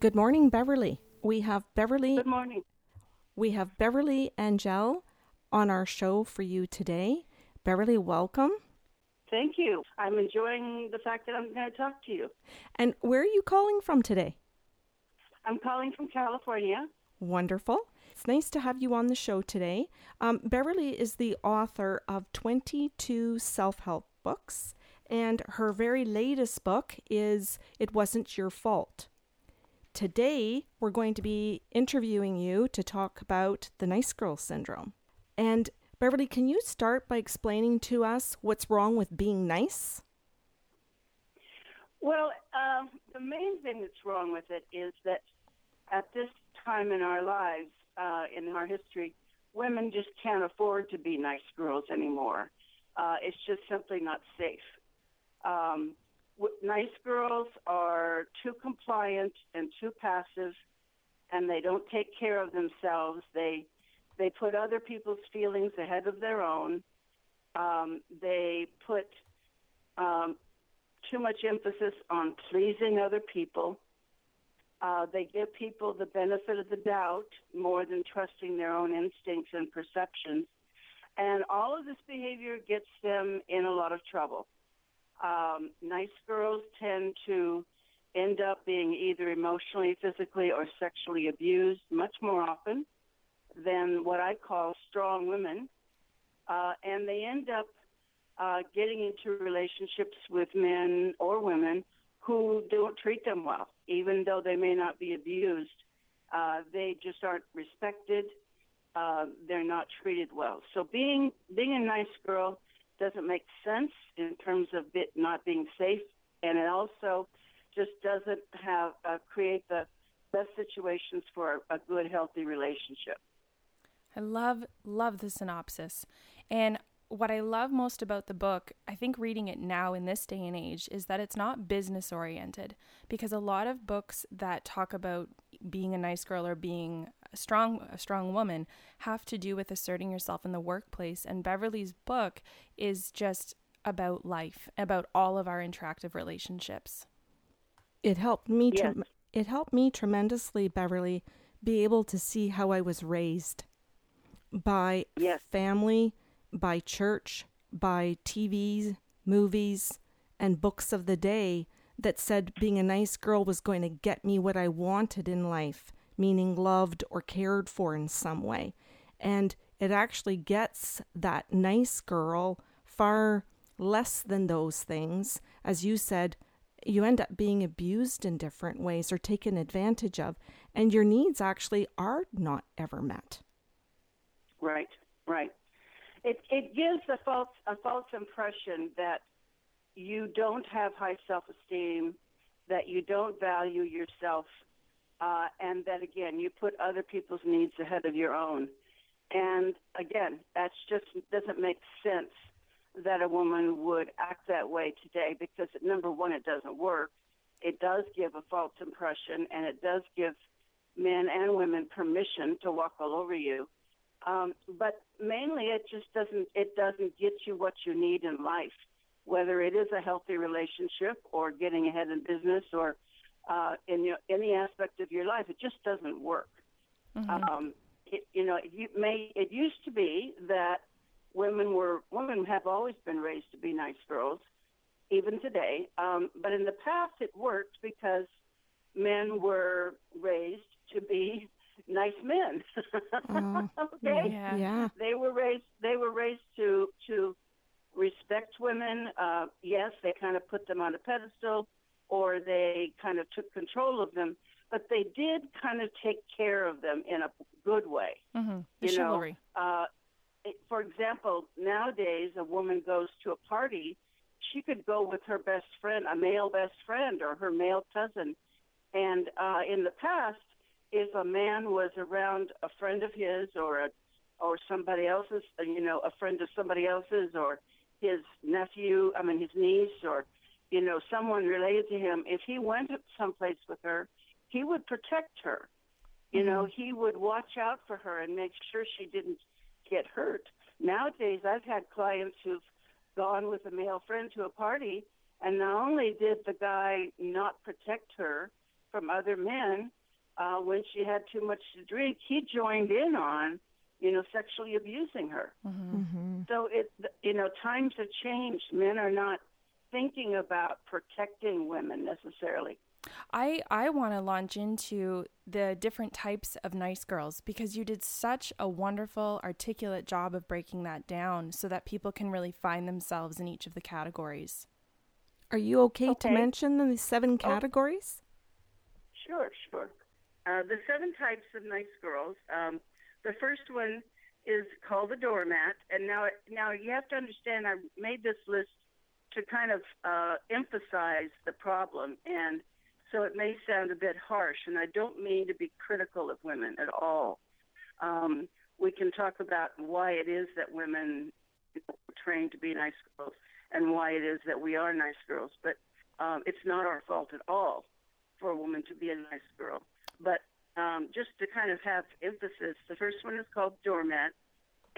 Good morning, Beverly. Good morning. We have Beverly Angel on our show for you today. Beverly, welcome. Thank you. I'm enjoying the fact that I'm going to talk to you. And where are you calling from today? I'm calling from California. Wonderful. It's nice to have you on the show today. Beverly is the author of 22 self-help books, and her very latest book is It Wasn't Your Fault. Today, we're going to be interviewing you to talk about the Nice Girl Syndrome. And Beverly, can you start by explaining to us what's wrong with being nice? Well, the main thing that's wrong with it is that at this time in our lives, in our history, women just can't afford to be nice girls anymore. It's just simply not safe. Nice girls are too compliant and too passive, and they don't take care of themselves. They put other people's feelings ahead of their own. They put too much emphasis on pleasing other people. They give people the benefit of the doubt more than trusting their own instincts and perceptions. And all of this behavior gets them in a lot of trouble. Nice girls tend to end up being either emotionally, physically, or sexually abused much more often than what I call strong women. And they end up getting into relationships with men or women who don't treat them well, even though they may not be abused. They just aren't respected. They're not treated well. So being a nice girl doesn't make sense in terms of it not being safe, and it also just doesn't have create the best situations for a good, healthy relationship. I love the synopsis. And what I love most about the book, I think reading it now in this day and age, is that it's not business oriented, because a lot of books that talk about being a nice girl or being a strong woman have to do with asserting yourself in the workplace. And Beverly's book is just about life, about all of our interactive relationships. It helped me. Yes. It helped me tremendously, Beverly, be able to see how I was raised by yes. family, by church, by TVs, movies, and books of the day that said being a nice girl was going to get me what I wanted in life, meaning loved or cared for in some way. And it actually gets that nice girl far less than those things. As you said, you end up being abused in different ways or taken advantage of, and your needs actually are not ever met. Right. It gives a false impression that you don't have high self-esteem, that you don't value yourself, and that, again, you put other people's needs ahead of your own. And, again, that just doesn't make sense that a woman would act that way today because, number one, it doesn't work. It does give a false impression, and it does give men and women permission to walk all over you. But mainly it just doesn't get you what you need in life, whether it is a healthy relationship or getting ahead in business or in any aspect of your life. It just doesn't work. Mm-hmm. It used to be that women have always been raised to be nice girls, even today. But in the past it worked because men were raised to be nice men. Okay? Yeah. They were raised to respect women. Yes, they kind of put them on a pedestal, or they kind of took control of them, but they did kind of take care of them in a good way. Mm-hmm. Chivalry. For example, nowadays a woman goes to a party, she could go with her best friend, a male best friend, or her male cousin. And in the past, if a man was around a friend of his or somebody else's, a friend of somebody else's or his nephew, his niece, or, someone related to him, if he went someplace with her, he would protect her. You know, he would watch out for her and make sure she didn't get hurt. Nowadays, I've had clients who've gone with a male friend to a party, and not only did the guy not protect her, from other men when she had too much to drink, he joined in on, you know, sexually abusing her. Mm-hmm. So, times have changed. Men are not thinking about protecting women necessarily. I want to launch into the different types of nice girls, because you did such a wonderful, articulate job of breaking that down so that people can really find themselves in each of the categories. Are you okay to mention the 7 categories? Sure. The 7 types of nice girls. The first one is called the doormat. And now you have to understand, I made this list to kind of emphasize the problem. And so it may sound a bit harsh, and I don't mean to be critical of women at all. We can talk about why it is that women are trained to be nice girls and why it is that we are nice girls. But it's not our fault at all for a woman to be a nice girl. But just to kind of have emphasis, the first one is called doormat,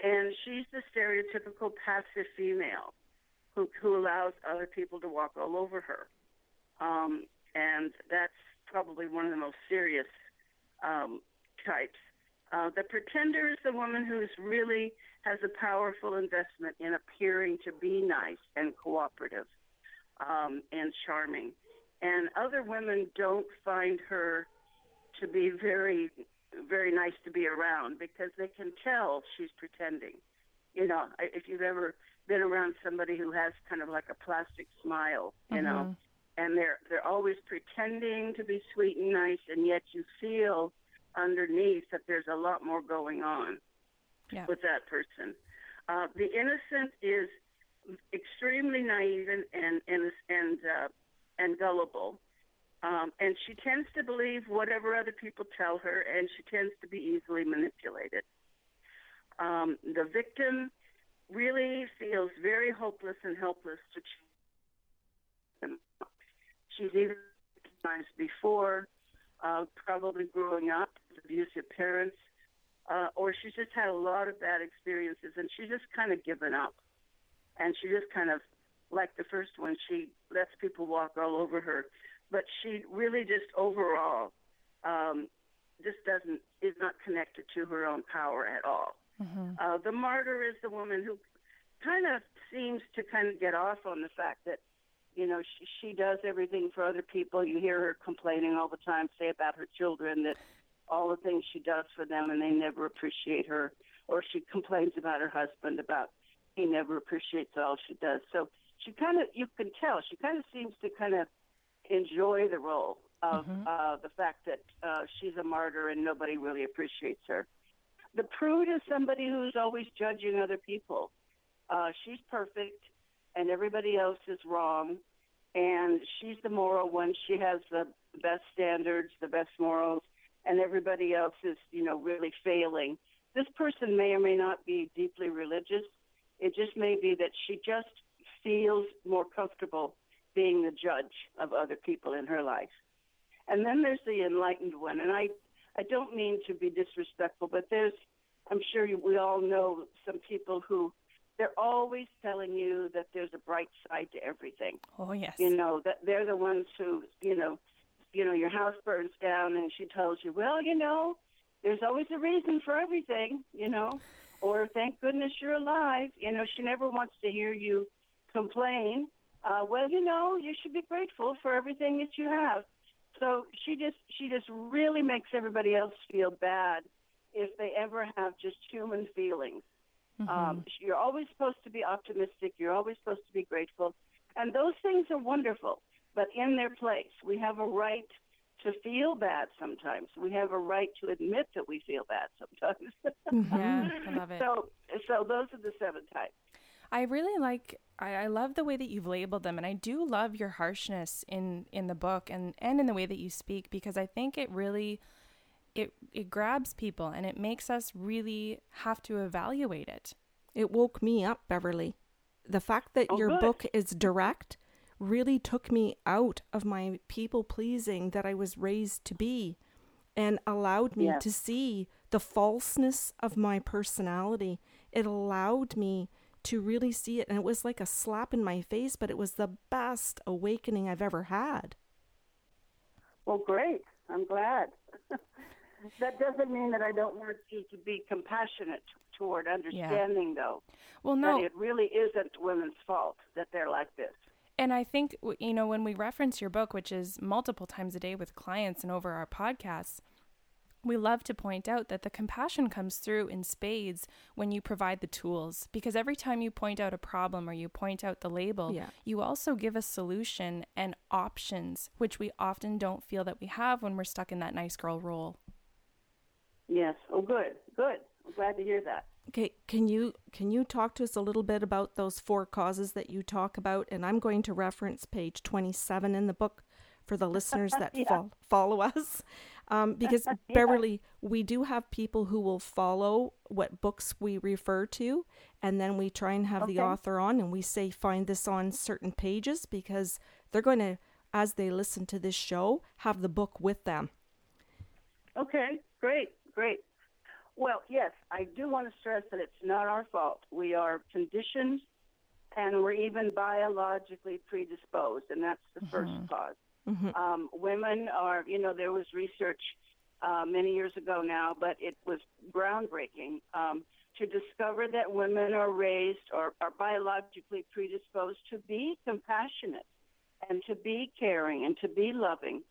and she's the stereotypical passive female who allows other people to walk all over her. And that's probably one of the most serious types. The pretender is the woman who really has a powerful investment in appearing to be nice and cooperative and charming. And other women don't find her to be very, very nice to be around, because they can tell she's pretending. You know, if you've ever been around somebody who has kind of like a plastic smile, you mm-hmm. know, and they're always pretending to be sweet and nice, and yet you feel underneath that there's a lot more going on yeah. with that person. The innocent is extremely naive and gullible, and she tends to believe whatever other people tell her, and she tends to be easily manipulated. The victim really feels very hopeless and helpless to change. She's either victimized before, probably growing up with abusive parents, or she's just had a lot of bad experiences, and she's just kind of given up. And she just kind of, like the first one, she lets people walk all over her. But she really just overall just is not connected to her own power at all. Mm-hmm. The martyr is the woman who kind of seems to kind of get off on the fact that, you know, she does everything for other people. You hear her complaining all the time, say about her children, that all the things she does for them and they never appreciate her. Or she complains about her husband, about he never appreciates all she does. So she kind of, you can tell, she kind of seems to kind of enjoy the role of mm-hmm. The fact that she's a martyr and nobody really appreciates her. The prude is somebody who's always judging other people. She's perfect, and everybody else is wrong, and she's the moral one. She has the best standards, the best morals, and everybody else is, you know, really failing. This person may or may not be deeply religious. It just may be that she just feels more comfortable being the judge of other people in her life. And then there's the enlightened one, and I don't mean to be disrespectful, but I'm sure we all know some people who, they're always telling you that there's a bright side to everything. Oh, yes. You know, that they're the ones who, you know, your house burns down and she tells you, well, you know, there's always a reason for everything, you know, or thank goodness you're alive. You know, she never wants to hear you complain. Well, you know, you should be grateful for everything that you have. So she just really makes everybody else feel bad if they ever have just human feelings. Mm-hmm. You're always supposed to be optimistic. You're always supposed to be grateful. And those things are wonderful, but in their place. We have a right to feel bad sometimes. We have a right to admit that we feel bad sometimes. Yeah, I love it. So those are the 7 types. I really like, I love the way that you've labeled them, and I do love your harshness in the book and in the way that you speak, because I think it really, it grabs people, and it makes us really have to evaluate it. It woke me up, Beverly. The fact that your book is direct really took me out of my people-pleasing that I was raised to be, and allowed me to see the falseness of my personality. It allowed me to really see it, and it was like a slap in my face, but it was the best awakening I've ever had. Well, great. I'm glad. That doesn't mean that I don't want you to be compassionate toward understanding, though. Well, no. That it really isn't women's fault that they're like this. And I think, you know, when we reference your book, which is multiple times a day with clients and over our podcasts, we love to point out that the compassion comes through in spades when you provide the tools, because every time you point out a problem or you point out the label, you also give a solution and options, which we often don't feel that we have when we're stuck in that nice girl role. Yes. Oh, good. Good. I'm glad to hear that. Okay. Can you talk to us a little bit about those four causes that you talk about? And I'm going to reference page 27 in the book for the listeners that follow us. Because, Beverly, we do have people who will follow what books we refer to, and then we try and have the author on, and we say, find this on certain pages, because they're going to, as they listen to this show, have the book with them. Okay, great. Well, yes, I do want to stress that it's not our fault. We are conditioned, and we're even biologically predisposed, and that's the first cause. Mm-hmm. Women are, you know, there was research many years ago now, but it was groundbreaking to discover that women are raised or are biologically predisposed to be compassionate and to be caring and to be loving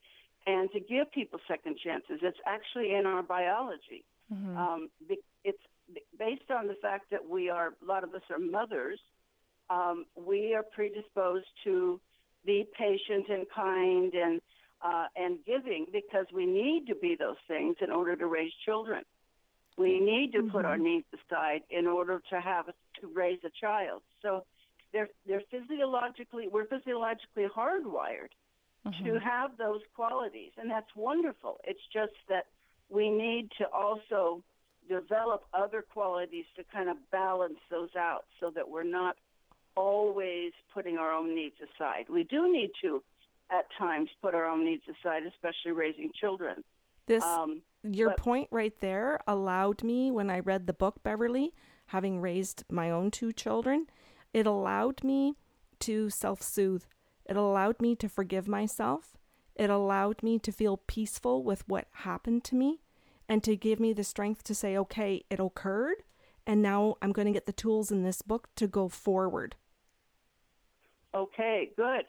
and to give people second chances. It's actually in our biology. Mm-hmm. It's based on the fact that we are, a lot of us are mothers, we are predisposed to be patient and kind and giving, because we need to be those things in order to raise children. We need to put our needs aside in order to raise a child. So they're we're physiologically hardwired to have those qualities, and that's wonderful. It's just that we need to also develop other qualities to kind of balance those out so that we're not always putting our own needs aside. We do need to, at times, put our own needs aside, especially raising children. Your point right there allowed me, when I read the book, Beverly, having raised my own two children, it allowed me to self-soothe. It allowed me to forgive myself. It allowed me to feel peaceful with what happened to me and to give me the strength to say, okay, it occurred, and now I'm going to get the tools in this book to go forward. Okay, good.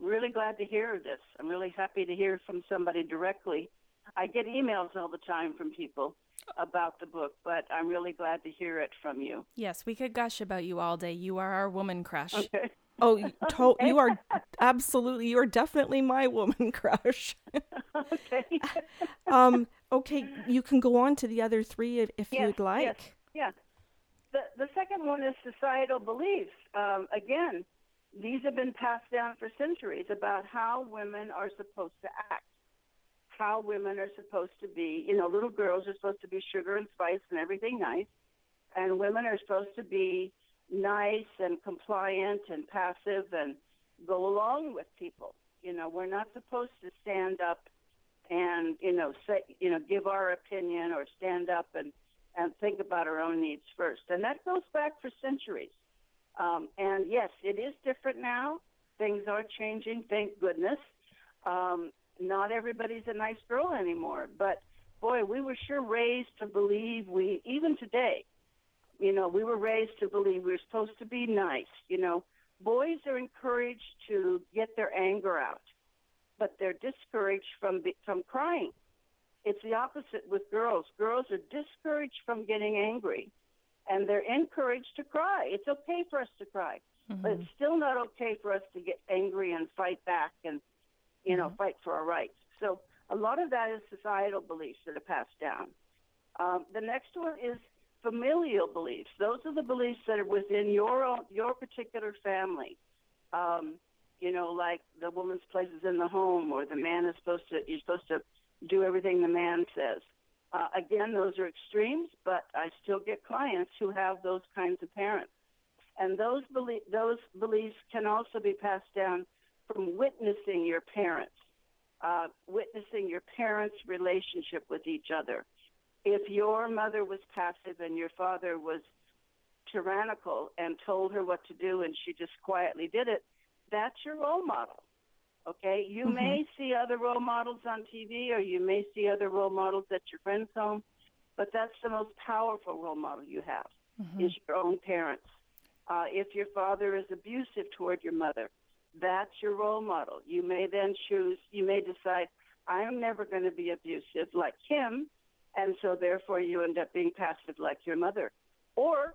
Really glad to hear this. I'm really happy to hear from somebody directly. I get emails all the time from people about the book, but I'm really glad to hear it from you. Yes, we could gush about you all day. You are our woman crush. Okay. Oh, you are absolutely, you are definitely my woman crush. Okay. Okay, you can go on to the other three if you'd like. Yes. Yeah. The second one is societal beliefs. Again, these have been passed down for centuries about how women are supposed to act, how women are supposed to be. You know, little girls are supposed to be sugar and spice and everything nice, and women are supposed to be nice and compliant and passive and go along with people. You know, we're not supposed to stand up and, you know, say, you know, give our opinion or stand up and think about our own needs first. And that goes back for centuries. And yes, it is different now. Things are changing, thank goodness. Not everybody's a nice girl anymore. But, boy, we were sure raised to believe even today, you know, we were raised to believe we were supposed to be nice. You know, boys are encouraged to get their anger out, but they're discouraged from crying. It's the opposite with girls. Girls are discouraged from getting angry, and they're encouraged to cry. It's okay for us to cry, but it's still not okay for us to get angry and fight back and, you know, fight for our rights. So a lot of that is societal beliefs that are passed down. The next one is familial beliefs. Those are the beliefs that are within your particular family. You know, like the woman's place is in the home, or the man is you're supposed to do everything the man says. Again, those are extremes, but I still get clients who have those kinds of parents. And those beliefs can also be passed down from witnessing your parents' relationship with each other. If your mother was passive and your father was tyrannical and told her what to do and she just quietly did it, that's your role model. Okay? You mm-hmm. may see other role models on TV, or you may see other role models at your friend's home, but that's the most powerful role model you have, mm-hmm. is your own parents. If your father is abusive toward your mother, that's your role model. You may then choose, you may decide, I'm never going to be abusive like him, and so therefore you end up being passive like your mother. Or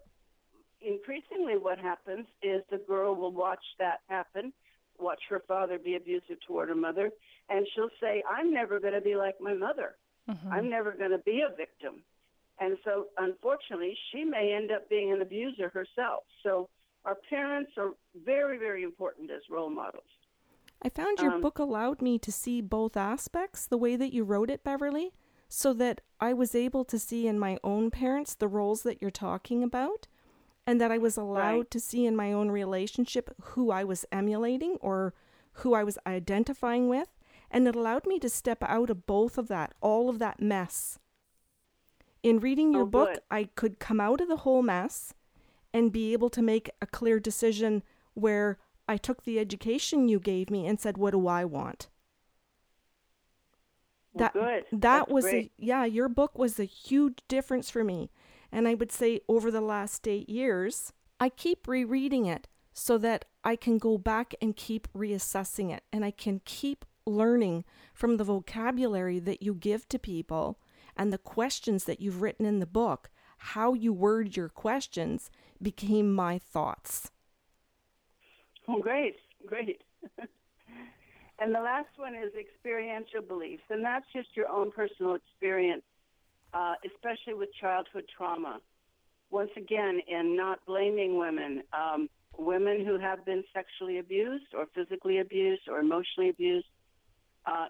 increasingly what happens is the girl will watch that happen, watch her father be abusive toward her mother, and she'll say, I'm never going to be like my mother. Mm-hmm. I'm never going to be a victim. And so, unfortunately, she may end up being an abuser herself. So our parents are very, very important as role models. I found your book allowed me to see both aspects, the way that you wrote it, Beverly, so that I was able to see in my own parents the roles that you're talking about, and that I was allowed right. to see in my own relationship who I was emulating or who I was identifying with. And it allowed me to step out of both of that, all of that mess. In reading your book, good. I could come out of the whole mess and be able to make a clear decision where I took the education you gave me and said, what do I want? Well, that was, your book was a huge difference for me. And I would say over the last 8 years, I keep rereading it so that I can go back and keep reassessing it. And I can keep learning from the vocabulary that you give to people and the questions that you've written in the book. How you word your questions became my thoughts. Oh, great. And the last one is experiential beliefs, and that's just your own personal experience, especially with childhood trauma. Once again, in not blaming women, women who have been sexually abused or physically abused or emotionally abused,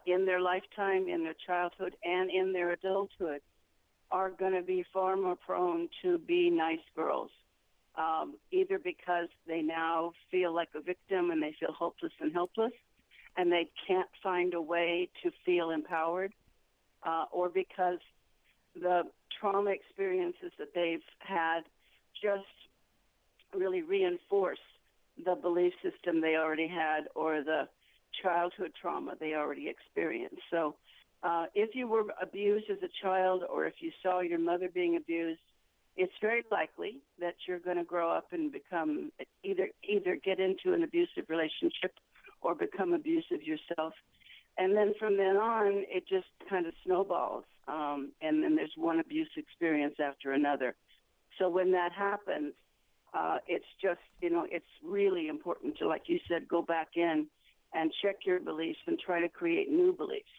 in their lifetime, in their childhood, and in their adulthood, are going to be far more prone to be nice girls, either because they now feel like a victim and they feel hopeless and helpless, and they can't find a way to feel empowered, or because the trauma experiences that they've had just really reinforce the belief system they already had or the childhood trauma they already experienced. So if you were abused as a child, or if you saw your mother being abused, it's very likely that you're going to grow up and become either get into an abusive relationship or become abusive yourself. And then from then on, it just kind of snowballs. And then there's one abuse experience after another. So when that happens, it's just, it's really important to, like you said, go back in and check your beliefs and try to create new beliefs.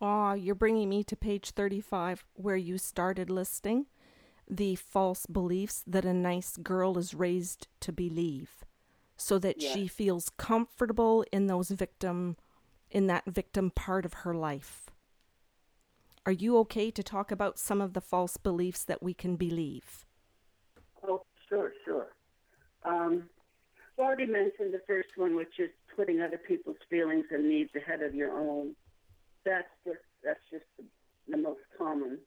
Oh, you're bringing me to page 35, where you started listing the false beliefs that a nice girl is raised to believe so that she feels comfortable in that victim part of her life. Are you okay to talk about some of the false beliefs that we can believe? Oh, sure. I've already mentioned the first one, which is putting other people's feelings and needs ahead of your own. That's just the most common.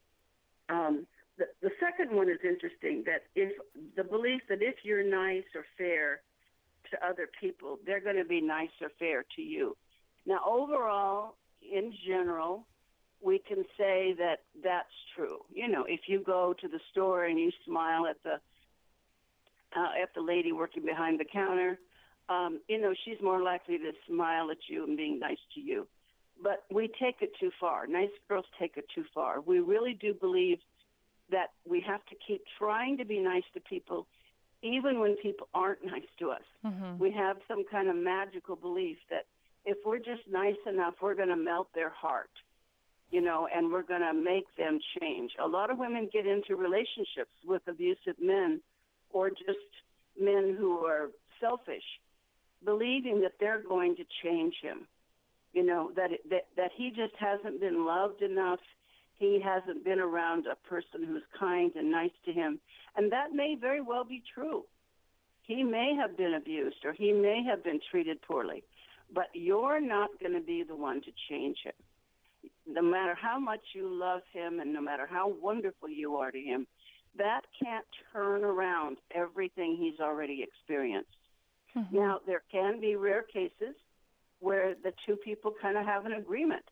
The second one is interesting, that if the belief that if you're nice or fair to other people, they're going to be nice or fair to you. Now, overall, in general, we can say that that's true. If you go to the store and you smile at the lady working behind the counter, she's more likely to smile at you and being nice to you. But we take it too far. Nice girls take it too far. We really do believe that we have to keep trying to be nice to people, even when people aren't nice to us. Mm-hmm. We have some kind of magical belief that if we're just nice enough, we're going to melt their heart, and we're going to make them change. A lot of women get into relationships with abusive men or just men who are selfish, believing that they're going to change him, that he just hasn't been loved enough, he hasn't been around a person who's kind and nice to him, and that may very well be true. He may have been abused or he may have been treated poorly, but you're not going to be the one to change him. No matter how much you love him and no matter how wonderful you are to him, that can't turn around everything he's already experienced. Mm-hmm. Now, there can be rare cases where the two people kind of have an agreement.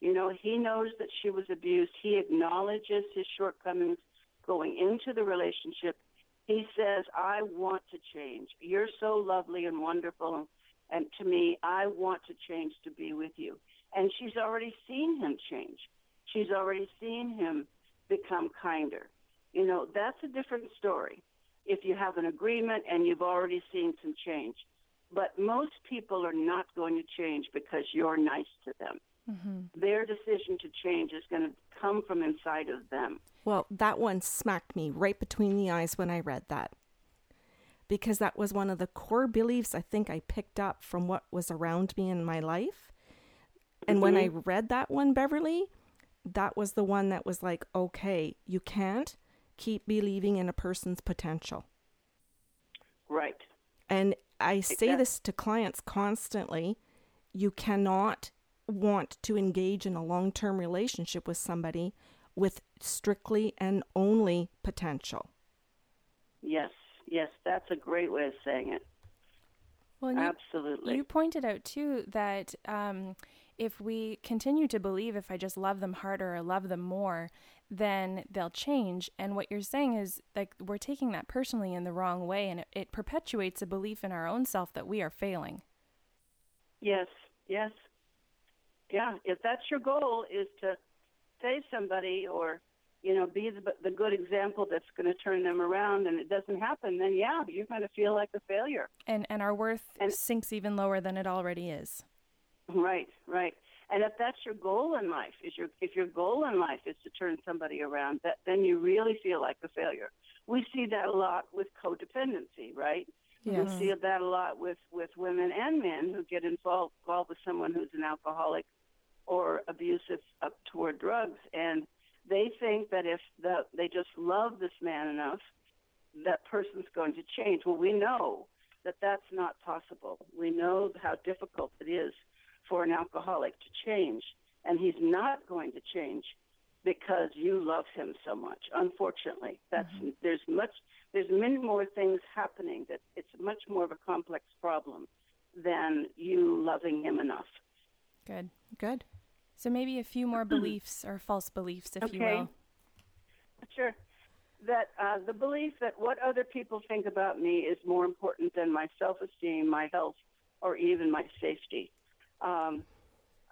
You know, he knows that she was abused. He acknowledges his shortcomings going into the relationship. He says, I want to change. You're so lovely and wonderful. And to me, I want to change to be with you. And she's already seen him change. She's already seen him become kinder. You know, that's a different story if you have an agreement and you've already seen some change. But most people are not going to change because you're nice to them. Mm-hmm. Their decision to change is going to come from inside of them. Well, that one smacked me right between the eyes when I read that, because that was one of the core beliefs I think I picked up from what was around me in my life. And mm-hmm. when I read that one, Beverly, that was the one that was like, okay, you can't keep believing in a person's potential. Right. And I say this to clients constantly. You cannot want to engage in a long-term relationship with somebody with strictly and only potential. Yes, yes, that's a great way of saying it. Well, absolutely. You pointed out too that if we continue to believe, if I just love them harder or love them more, then they'll change. And what you're saying is, like, we're taking that personally in the wrong way, and it perpetuates a belief in our own self that we are failing. Yes, yes. Yeah, if that's your goal, is to save somebody or, you know, be the good example that's going to turn them around, and it doesn't happen, then yeah, you're going to feel like a failure. And our worth sinks even lower than it already is. Right, right. And if that's your goal in life, if your goal in life is to turn somebody around, then you really feel like a failure. We see that a lot with codependency, right? Yeah. We see that a lot with women and men who get involved with someone who's an alcoholic or abusive up toward drugs, and they think that if they just love this man enough, that person's going to change. Well, we know that that's not possible. We know how difficult it is for an alcoholic to change, and he's not going to change because you love him so much. Unfortunately, there's many more things happening. That it's much more of a complex problem than you loving him enough. Good, good. So maybe a few more beliefs or false beliefs, if you will. Sure. That the belief that what other people think about me is more important than my self-esteem, my health, or even my safety.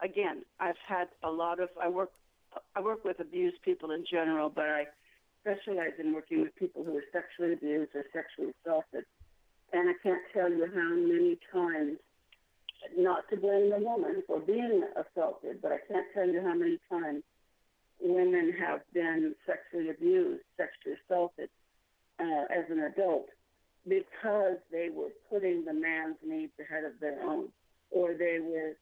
Again, I've had a lot of I work with abused people in general, but I specialize in working with people who are sexually abused or sexually assaulted. And I can't tell you how many times, not to blame the woman for being assaulted, but I can't tell you how many times women have been sexually abused, sexually assaulted as an adult, because they were putting the man's needs ahead of their own, or they were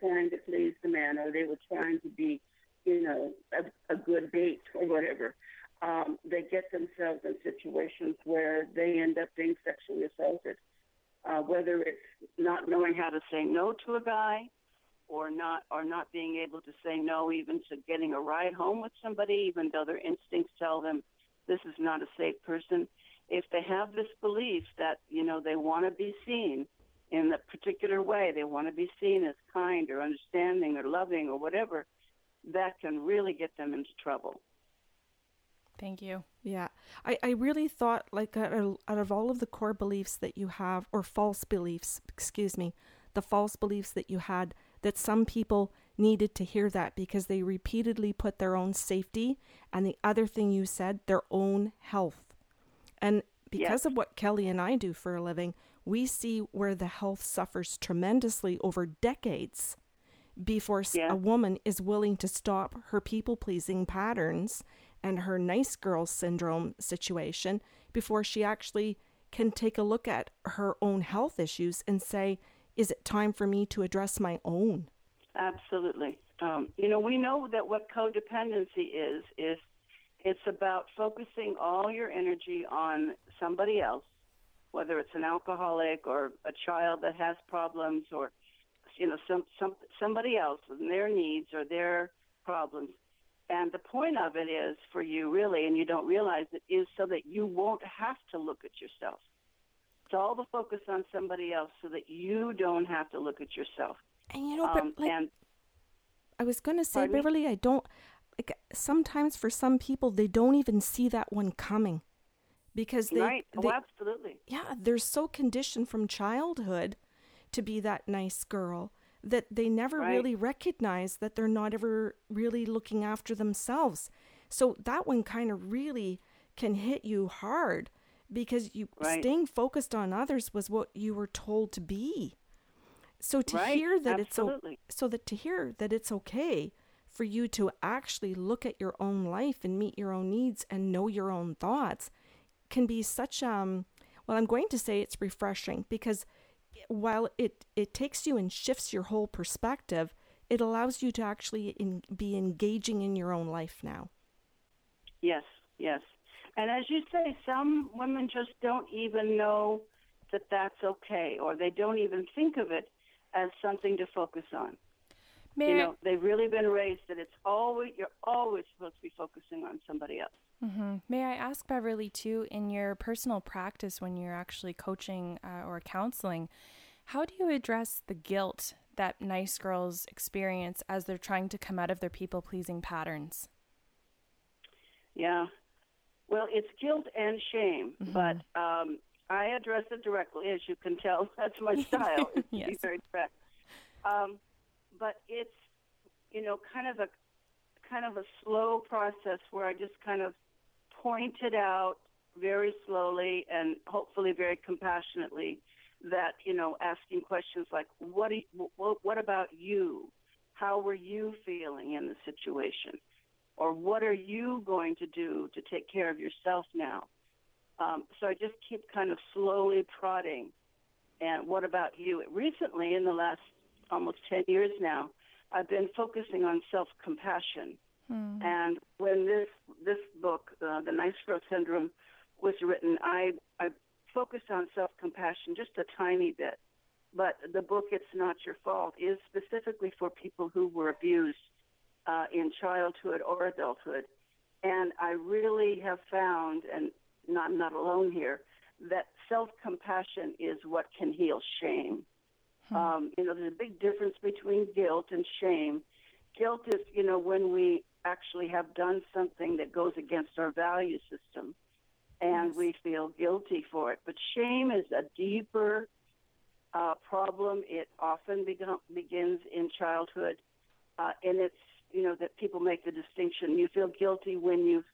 trying to please the man, or they were trying to be a good date or whatever. They get themselves in situations where they end up being sexually assaulted. Whether it's not knowing how to say no to a guy, or not being able to say no even to getting a ride home with somebody, even though their instincts tell them this is not a safe person. If they have this belief that, they want to be seen in a particular way, they want to be seen as kind or understanding or loving or whatever, that can really get them into trouble. Thank you. Yeah. I really thought, like, out of all of the core beliefs that you have, or false beliefs, the false beliefs that you had, that some people needed to hear that because they repeatedly put their own safety and the other thing you said, their own health. And because of what Kelly and I do for a living, we see where the health suffers tremendously over decades before a woman is willing to stop her people-pleasing patterns and her nice girl syndrome situation before she actually can take a look at her own health issues and say, is it time for me to address my own? Absolutely. We know that what codependency is it's about focusing all your energy on somebody else, whether it's an alcoholic or a child that has problems or, somebody else and their needs or their problems. And the point of it is for you really, and you don't realize it, is so that you won't have to look at yourself. It's all the focus on somebody else so that you don't have to look at yourself. And you know, I was going to say, Beverly, me? I don't, like, sometimes for some people, they don't even see that one coming because they, right. Oh, they, absolutely. Yeah. They're so conditioned from childhood to be that nice girl that they never right. really recognize that they're not ever really looking after themselves. So that one kind of really can hit you hard because you right. staying focused on others was what you were told to be. So to right. hear that absolutely. It's so that to hear that it's okay for you to actually look at your own life and meet your own needs and know your own thoughts can be such well, I'm going to say it's refreshing because while it takes you and shifts your whole perspective, it allows you to actually be engaging in your own life now. Yes, yes. And as you say, some women just don't even know that that's okay, or they don't even think of it as something to focus on. You know, they've really been raised that it's always, you're always supposed to be focusing on somebody else. Mm-hmm. May I ask, Beverly, too, in your personal practice when you're actually coaching or counseling, how do you address the guilt that nice girls experience as they're trying to come out of their people-pleasing patterns? Yeah. Well, it's guilt and shame, mm-hmm. but I address it directly, as you can tell. That's my style, to yes. be very direct. But it's, you know, kind of a slow process where I just kind of point it out very slowly and hopefully very compassionately that, you know, asking questions like, what about you? How were you feeling in the situation? Or what are you going to do to take care of yourself now? So I just keep kind of slowly prodding. And what about you? Recently, in the last almost 10 years now, I've been focusing on self-compassion. Mm. And when this book, The Nice Girl Syndrome, was written, I focused on self-compassion just a tiny bit. But the book, It's Not Your Fault, is specifically for people who were abused in childhood or adulthood. And I really have found, and I'm not alone here, that self-compassion is what can heal shame. Hmm. You know, there's a big difference between guilt and shame. Guilt is, you know, when we actually have done something that goes against our value system and yes. we feel guilty for it. But shame is a deeper problem. It often begins in childhood. And it's, you know, that people make the distinction. You feel guilty when you've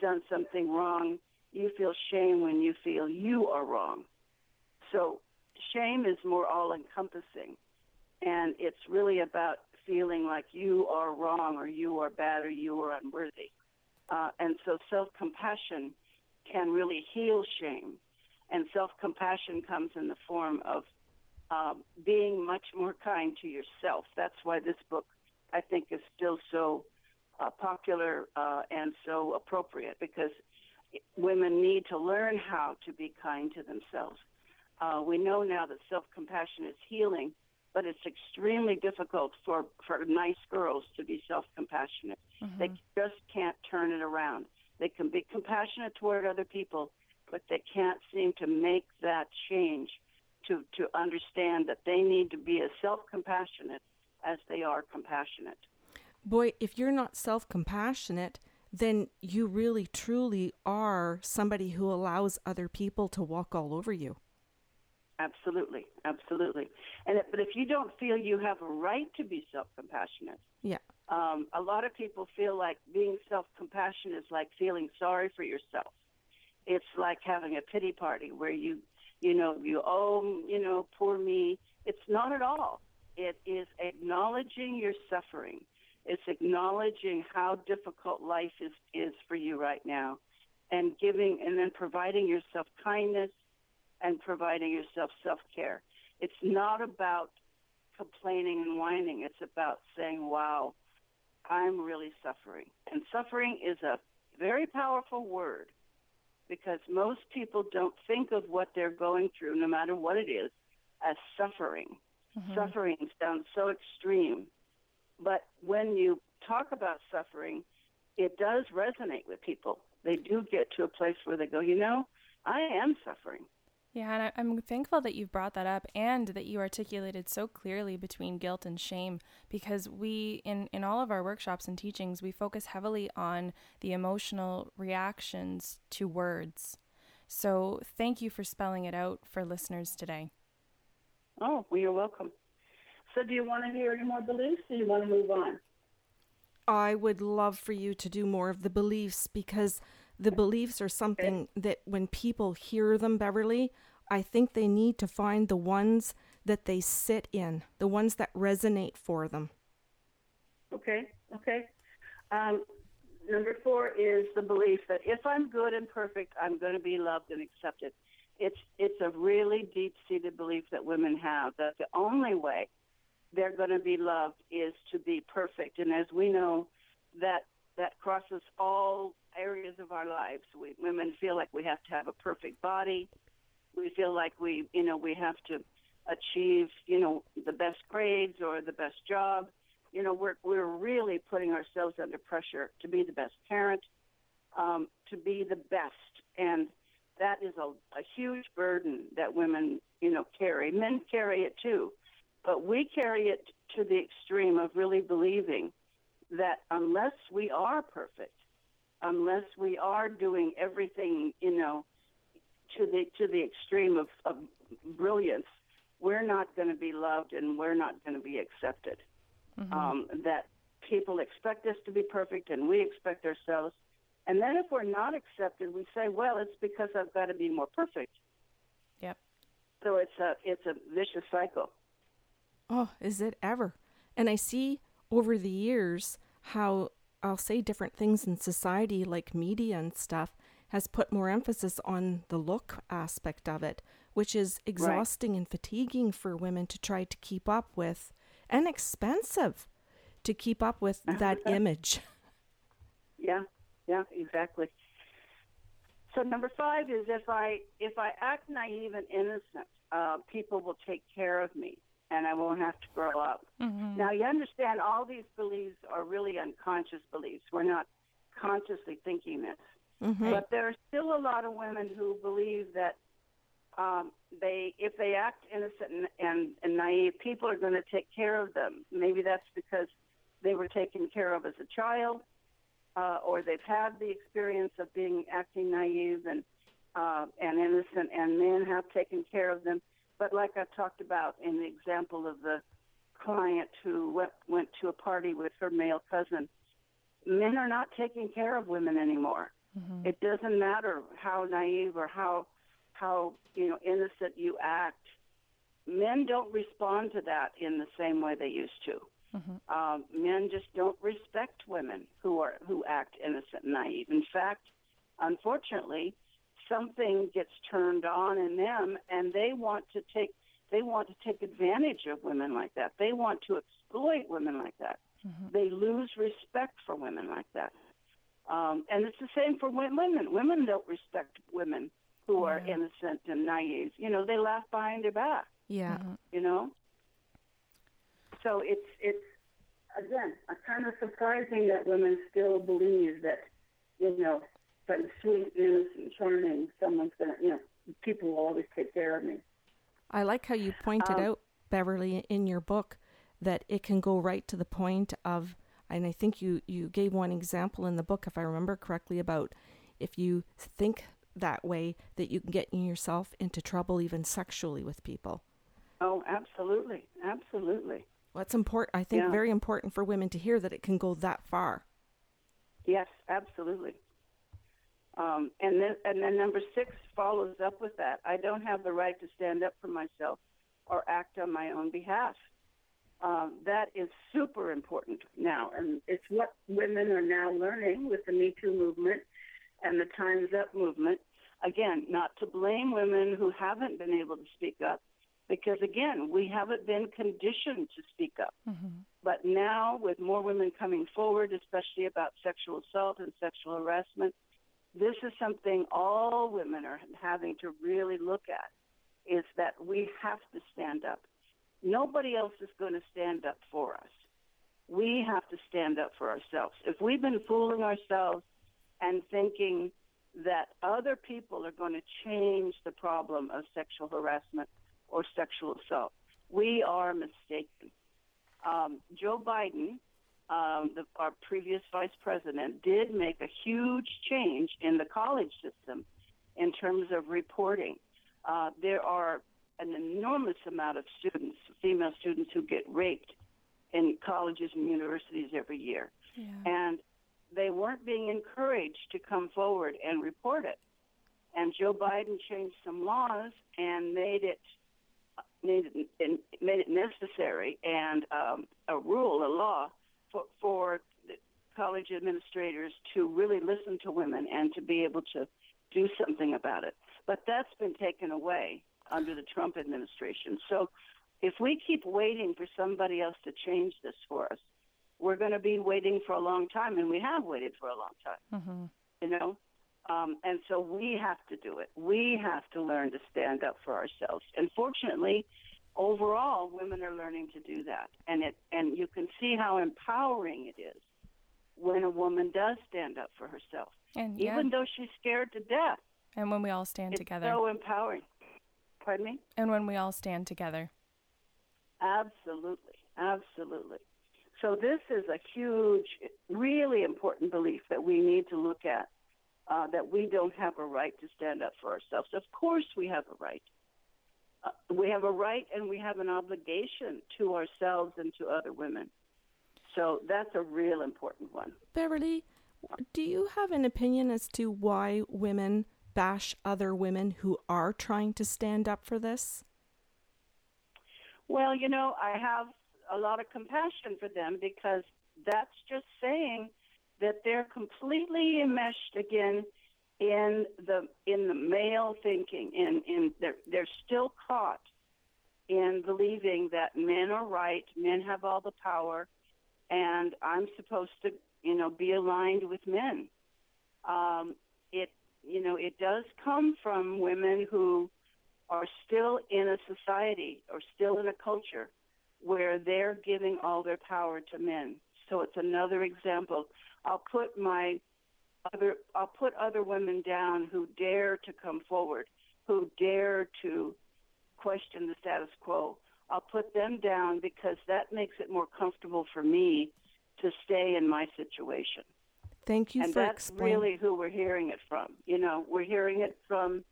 done something wrong. You feel shame when you feel you are wrong. So shame is more all-encompassing, and it's really about feeling like you are wrong or you are bad or you are unworthy. And so self-compassion can really heal shame, and self-compassion comes in the form of being much more kind to yourself. That's why this book, I think, is still so popular and so appropriate, because women need to learn how to be kind to themselves. We know now that self-compassion is healing, but it's extremely difficult for nice girls to be self-compassionate. Mm-hmm. They just can't turn it around. They can be compassionate toward other people, but they can't seem to make that change to understand that they need to be as self-compassionate as they are compassionate. Boy, if you're not self-compassionate, then you really truly are somebody who allows other people to walk all over you. Absolutely, absolutely. But if you don't feel you have a right to be self-compassionate, yeah. A lot of people feel like being self-compassionate is like feeling sorry for yourself. It's like having a pity party where you poor me. It's not at all. It is acknowledging your suffering. It's acknowledging how difficult life is for you right now, and giving, and then providing yourself kindness and providing yourself self-care. It's not about complaining and whining. It's about saying, wow, I'm really suffering. And suffering is a very powerful word, because most people don't think of what they're going through, no matter what it is, as suffering. Mm-hmm. Suffering sounds so extreme. But when you talk about suffering, it does resonate with people. They do get to a place where they go, you know, I am suffering. Yeah, and I'm thankful that you've brought that up and that you articulated so clearly between guilt and shame, because we, in all of our workshops and teachings, we focus heavily on the emotional reactions to words. So thank you for spelling it out for listeners today. Oh, well, you're welcome. So do you want to hear any more beliefs, or do you want to move on? I would love for you to do more of the beliefs, because the beliefs are something that when people hear them, Beverly, I think they need to find the ones that they sit in, the ones that resonate for them. Okay. Number 4 is the belief that if I'm good and perfect, I'm going to be loved and accepted. It's a really deep-seated belief that women have, that the only way they're going to be loved is to be perfect. And as we know, that crosses all areas of our lives. We women feel like we have to have a perfect body. We feel like we have to achieve, the best grades or the best job. We're really putting ourselves under pressure to be the best parent, to be the best. And that is a huge burden that women, carry. Men carry it too. But we carry it to the extreme of really believing that unless we are perfect, unless we are doing everything, to the extreme of brilliance, we're not going to be loved and we're not going to be accepted. Mm-hmm. That people expect us to be perfect and we expect ourselves. And then if we're not accepted, we say, well, it's because I've got to be more perfect. Yep. So it's a vicious cycle. Oh, is it ever? And I see over the years how I'll say different things in society, like media and stuff, has put more emphasis on the look aspect of it, which is exhausting and fatiguing for women to try to keep up with, and expensive to keep up with that image. Yeah, exactly. So number 5 is if I act naive and innocent, people will take care of me, and I won't have to grow up. Mm-hmm. Now, you understand all these beliefs are really unconscious beliefs. We're not consciously thinking this. Mm-hmm. But there are still a lot of women who believe that if they act innocent and naive, people are going to take care of them. Maybe that's because they were taken care of as a child, or they've had the experience of acting naive and innocent, and men have taken care of them. But like I've talked about in the example of the client who went to a party with her male cousin, men are not taking care of women anymore. Mm-hmm. It doesn't matter how naive or how innocent you act. Men don't respond to that in the same way they used to. Mm-hmm. Men just don't respect women who act innocent and naive. In fact, unfortunately, something gets turned on in them, and they want to take advantage of women like that. They want to exploit women like that. Mm-hmm. They lose respect for women like that. And it's the same for women. Women don't respect women who are innocent and naive. They laugh behind their back. Yeah. Mm-hmm. So it's again, kind of surprising that women still believe that, but sweet, innocent, charming, someone's going to, people will always take care of me. I like how you pointed out, Beverly, in your book, that it can go right to the point of, and I think you gave one example in the book, if I remember correctly, about if you think that way, that you can get yourself into trouble even sexually with people. Oh, absolutely. Absolutely. Well, it's important. I think very important for women to hear that it can go that far. Yes, absolutely. And then number 6 follows up with that. I don't have the right to stand up for myself or act on my own behalf. That is super important now. And it's what women are now learning with the Me Too movement and the Time's Up movement. Again, not to blame women who haven't been able to speak up, because, again, we haven't been conditioned to speak up. Mm-hmm. But now with more women coming forward, especially about sexual assault and sexual harassment, this is something all women are having to really look at, is that we have to stand up. Nobody else is going to stand up for us. We have to stand up for ourselves. If we've been fooling ourselves and thinking that other people are going to change the problem of sexual harassment or sexual assault. We are mistaken. Joe Biden, our previous vice president, did make a huge change in the college system in terms of reporting. There are an enormous amount of students, female students, who get raped in colleges and universities every year. Yeah. And they weren't being encouraged to come forward and report it. And Joe Biden changed some laws and made it necessary and a law for college administrators to really listen to women and to be able to do something about it. But that's been taken away under the Trump administration. So if we keep waiting for somebody else to change this for us, we're going to be waiting for a long time, and we have waited for a long time, and so we have to do it. We have to learn to stand up for ourselves. And fortunately, overall, women are learning to do that, and you can see how empowering it is when a woman does stand up for herself, and even though she's scared to death. And when we all stand together. It's so empowering. Pardon me? And when we all stand together. Absolutely, absolutely. So this is a huge, really important belief that we need to look at, that we don't have a right to stand up for ourselves. Of course we have a right. We have a right and we have an obligation to ourselves and to other women. So that's a real important one. Beverly, do you have an opinion as to why women bash other women who are trying to stand up for this? Well, you know, I have a lot of compassion for them, because that's just saying that they're completely enmeshed again in the male thinking, and they're still caught in believing that men are right, men have all the power, and I'm supposed to, you know, be aligned with men. It does come from women who are still in a society or still in a culture where they're giving all their power to men. So it's another example. I'll put other women down who dare to come forward, who dare to question the status quo. I'll put them down because that makes it more comfortable for me to stay in my situation. Thank you for explaining. And that's really who we're hearing it from. You know, we're hearing it from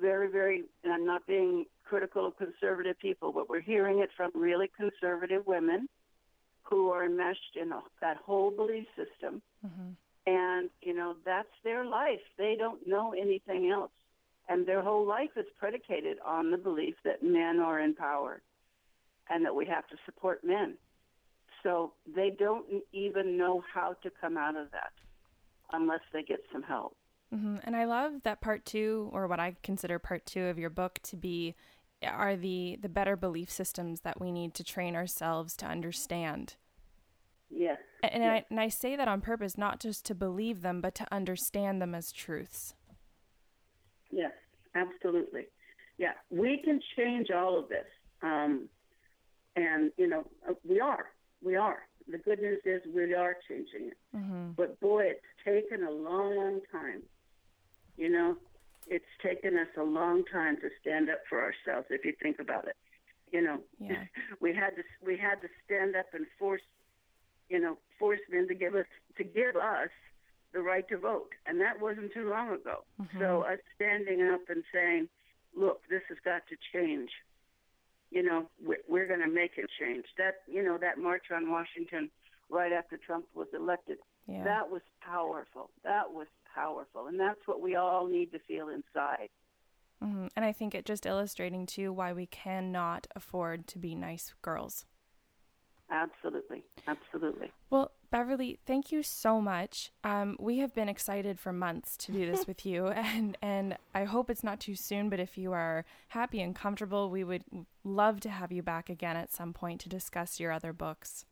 very, very, and I'm not being critical of conservative people, but we're hearing it from really conservative women who are enmeshed in that whole belief system. Mm-hmm. And, you know, that's their life. They don't know anything else. And their whole life is predicated on the belief that men are in power and that we have to support men. So they don't even know how to come out of that unless they get some help. Mm-hmm. And I love that part two, or what I consider part two of your book to be, are the better belief systems that we need to train ourselves to understand. Yes. And I say that on purpose, not just to believe them, but to understand them as truths. Yes, absolutely. Yeah, we can change all of this. And, you know, we are. We are. The good news is we are changing it. Mm-hmm. But, boy, it's taken a long time. You know, it's taken us a long time to stand up for ourselves, if you think about it. You know, yeah. we had to stand up and force men to give us the right to vote. And that wasn't too long ago. Mm-hmm. So us standing up and saying, look, this has got to change. You know, we're going to make it change. That march on Washington right after Trump was elected, yeah. That was powerful. And that's what we all need to feel inside. Mm-hmm. And I think it just illustrating, too, why we cannot afford to be nice girls. Absolutely. Well, Beverly, thank you so much. We have been excited for months to do this with you, and I hope it's not too soon, but if you are happy and comfortable, we would love to have you back again at some point to discuss your other books.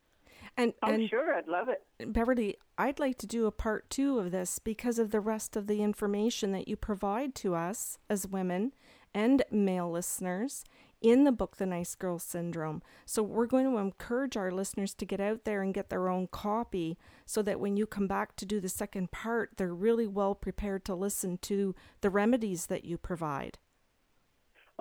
And I'm sure I'd love it. Beverly, I'd like to do a part two of this because of the rest of the information that you provide to us as women and male listeners in the book, The Nice Girl Syndrome. So we're going to encourage our listeners to get out there and get their own copy so that when you come back to do the second part, they're really well prepared to listen to the remedies that you provide.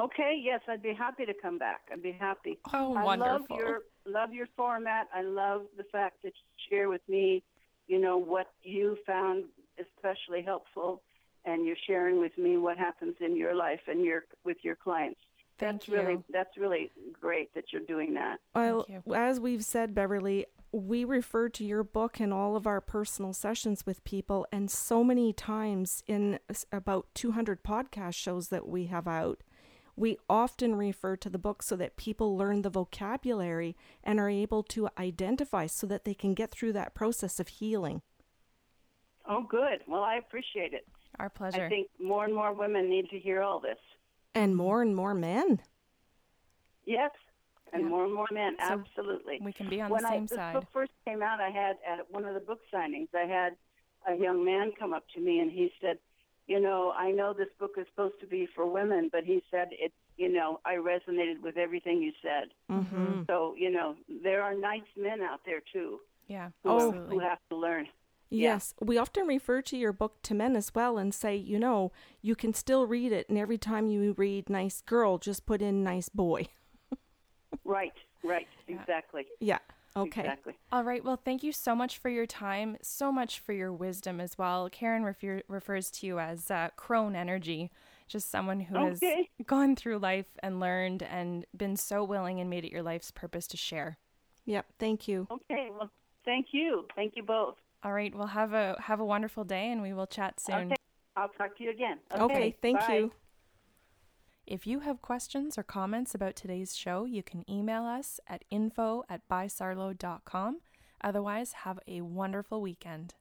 Okay, yes, I'd be happy to come back. I'd be happy. Oh, wonderful. I love your format. I love the fact that you share with me, you know, what you found especially helpful, and you're sharing with me what happens in your life and with your clients. That's really great that you're doing that. Well, as we've said, Beverly, we refer to your book in all of our personal sessions with people, and so many times in about 200 podcast shows that we have out, we often refer to the book so that people learn the vocabulary and are able to identify so that they can get through that process of healing. Oh, good. Well, I appreciate it. Our pleasure. I think more and more women need to hear all this. And more men. Yes, and yeah. More and more men, so absolutely. We can be on the same side. When this book first came out, I had at one of the book signings, I had a young man come up to me and he said, you know, I know this book is supposed to be for women, but he said, it, you know, I resonated with everything you said. Mm-hmm. So, you know, there are nice men out there, too. Yeah, absolutely. Who have to learn. Yes, yeah. We often refer to your book to men as well and say, you know, you can still read it, and every time you read Nice Girl, just put in Nice Boy. Right, exactly. Yeah, okay. Exactly. All right, well, thank you so much for your time, so much for your wisdom as well. Karen refers to you as crone energy, just someone who has gone through life and learned and been so willing and made it your life's purpose to share. Yep, thank you. Okay, well, thank you. Thank you both. All right. Well, have a wonderful day, and we will chat soon. Okay. I'll talk to you again. Okay. Thank you. If you have questions or comments about today's show, you can email us at info@bysarlo.com. Otherwise, have a wonderful weekend.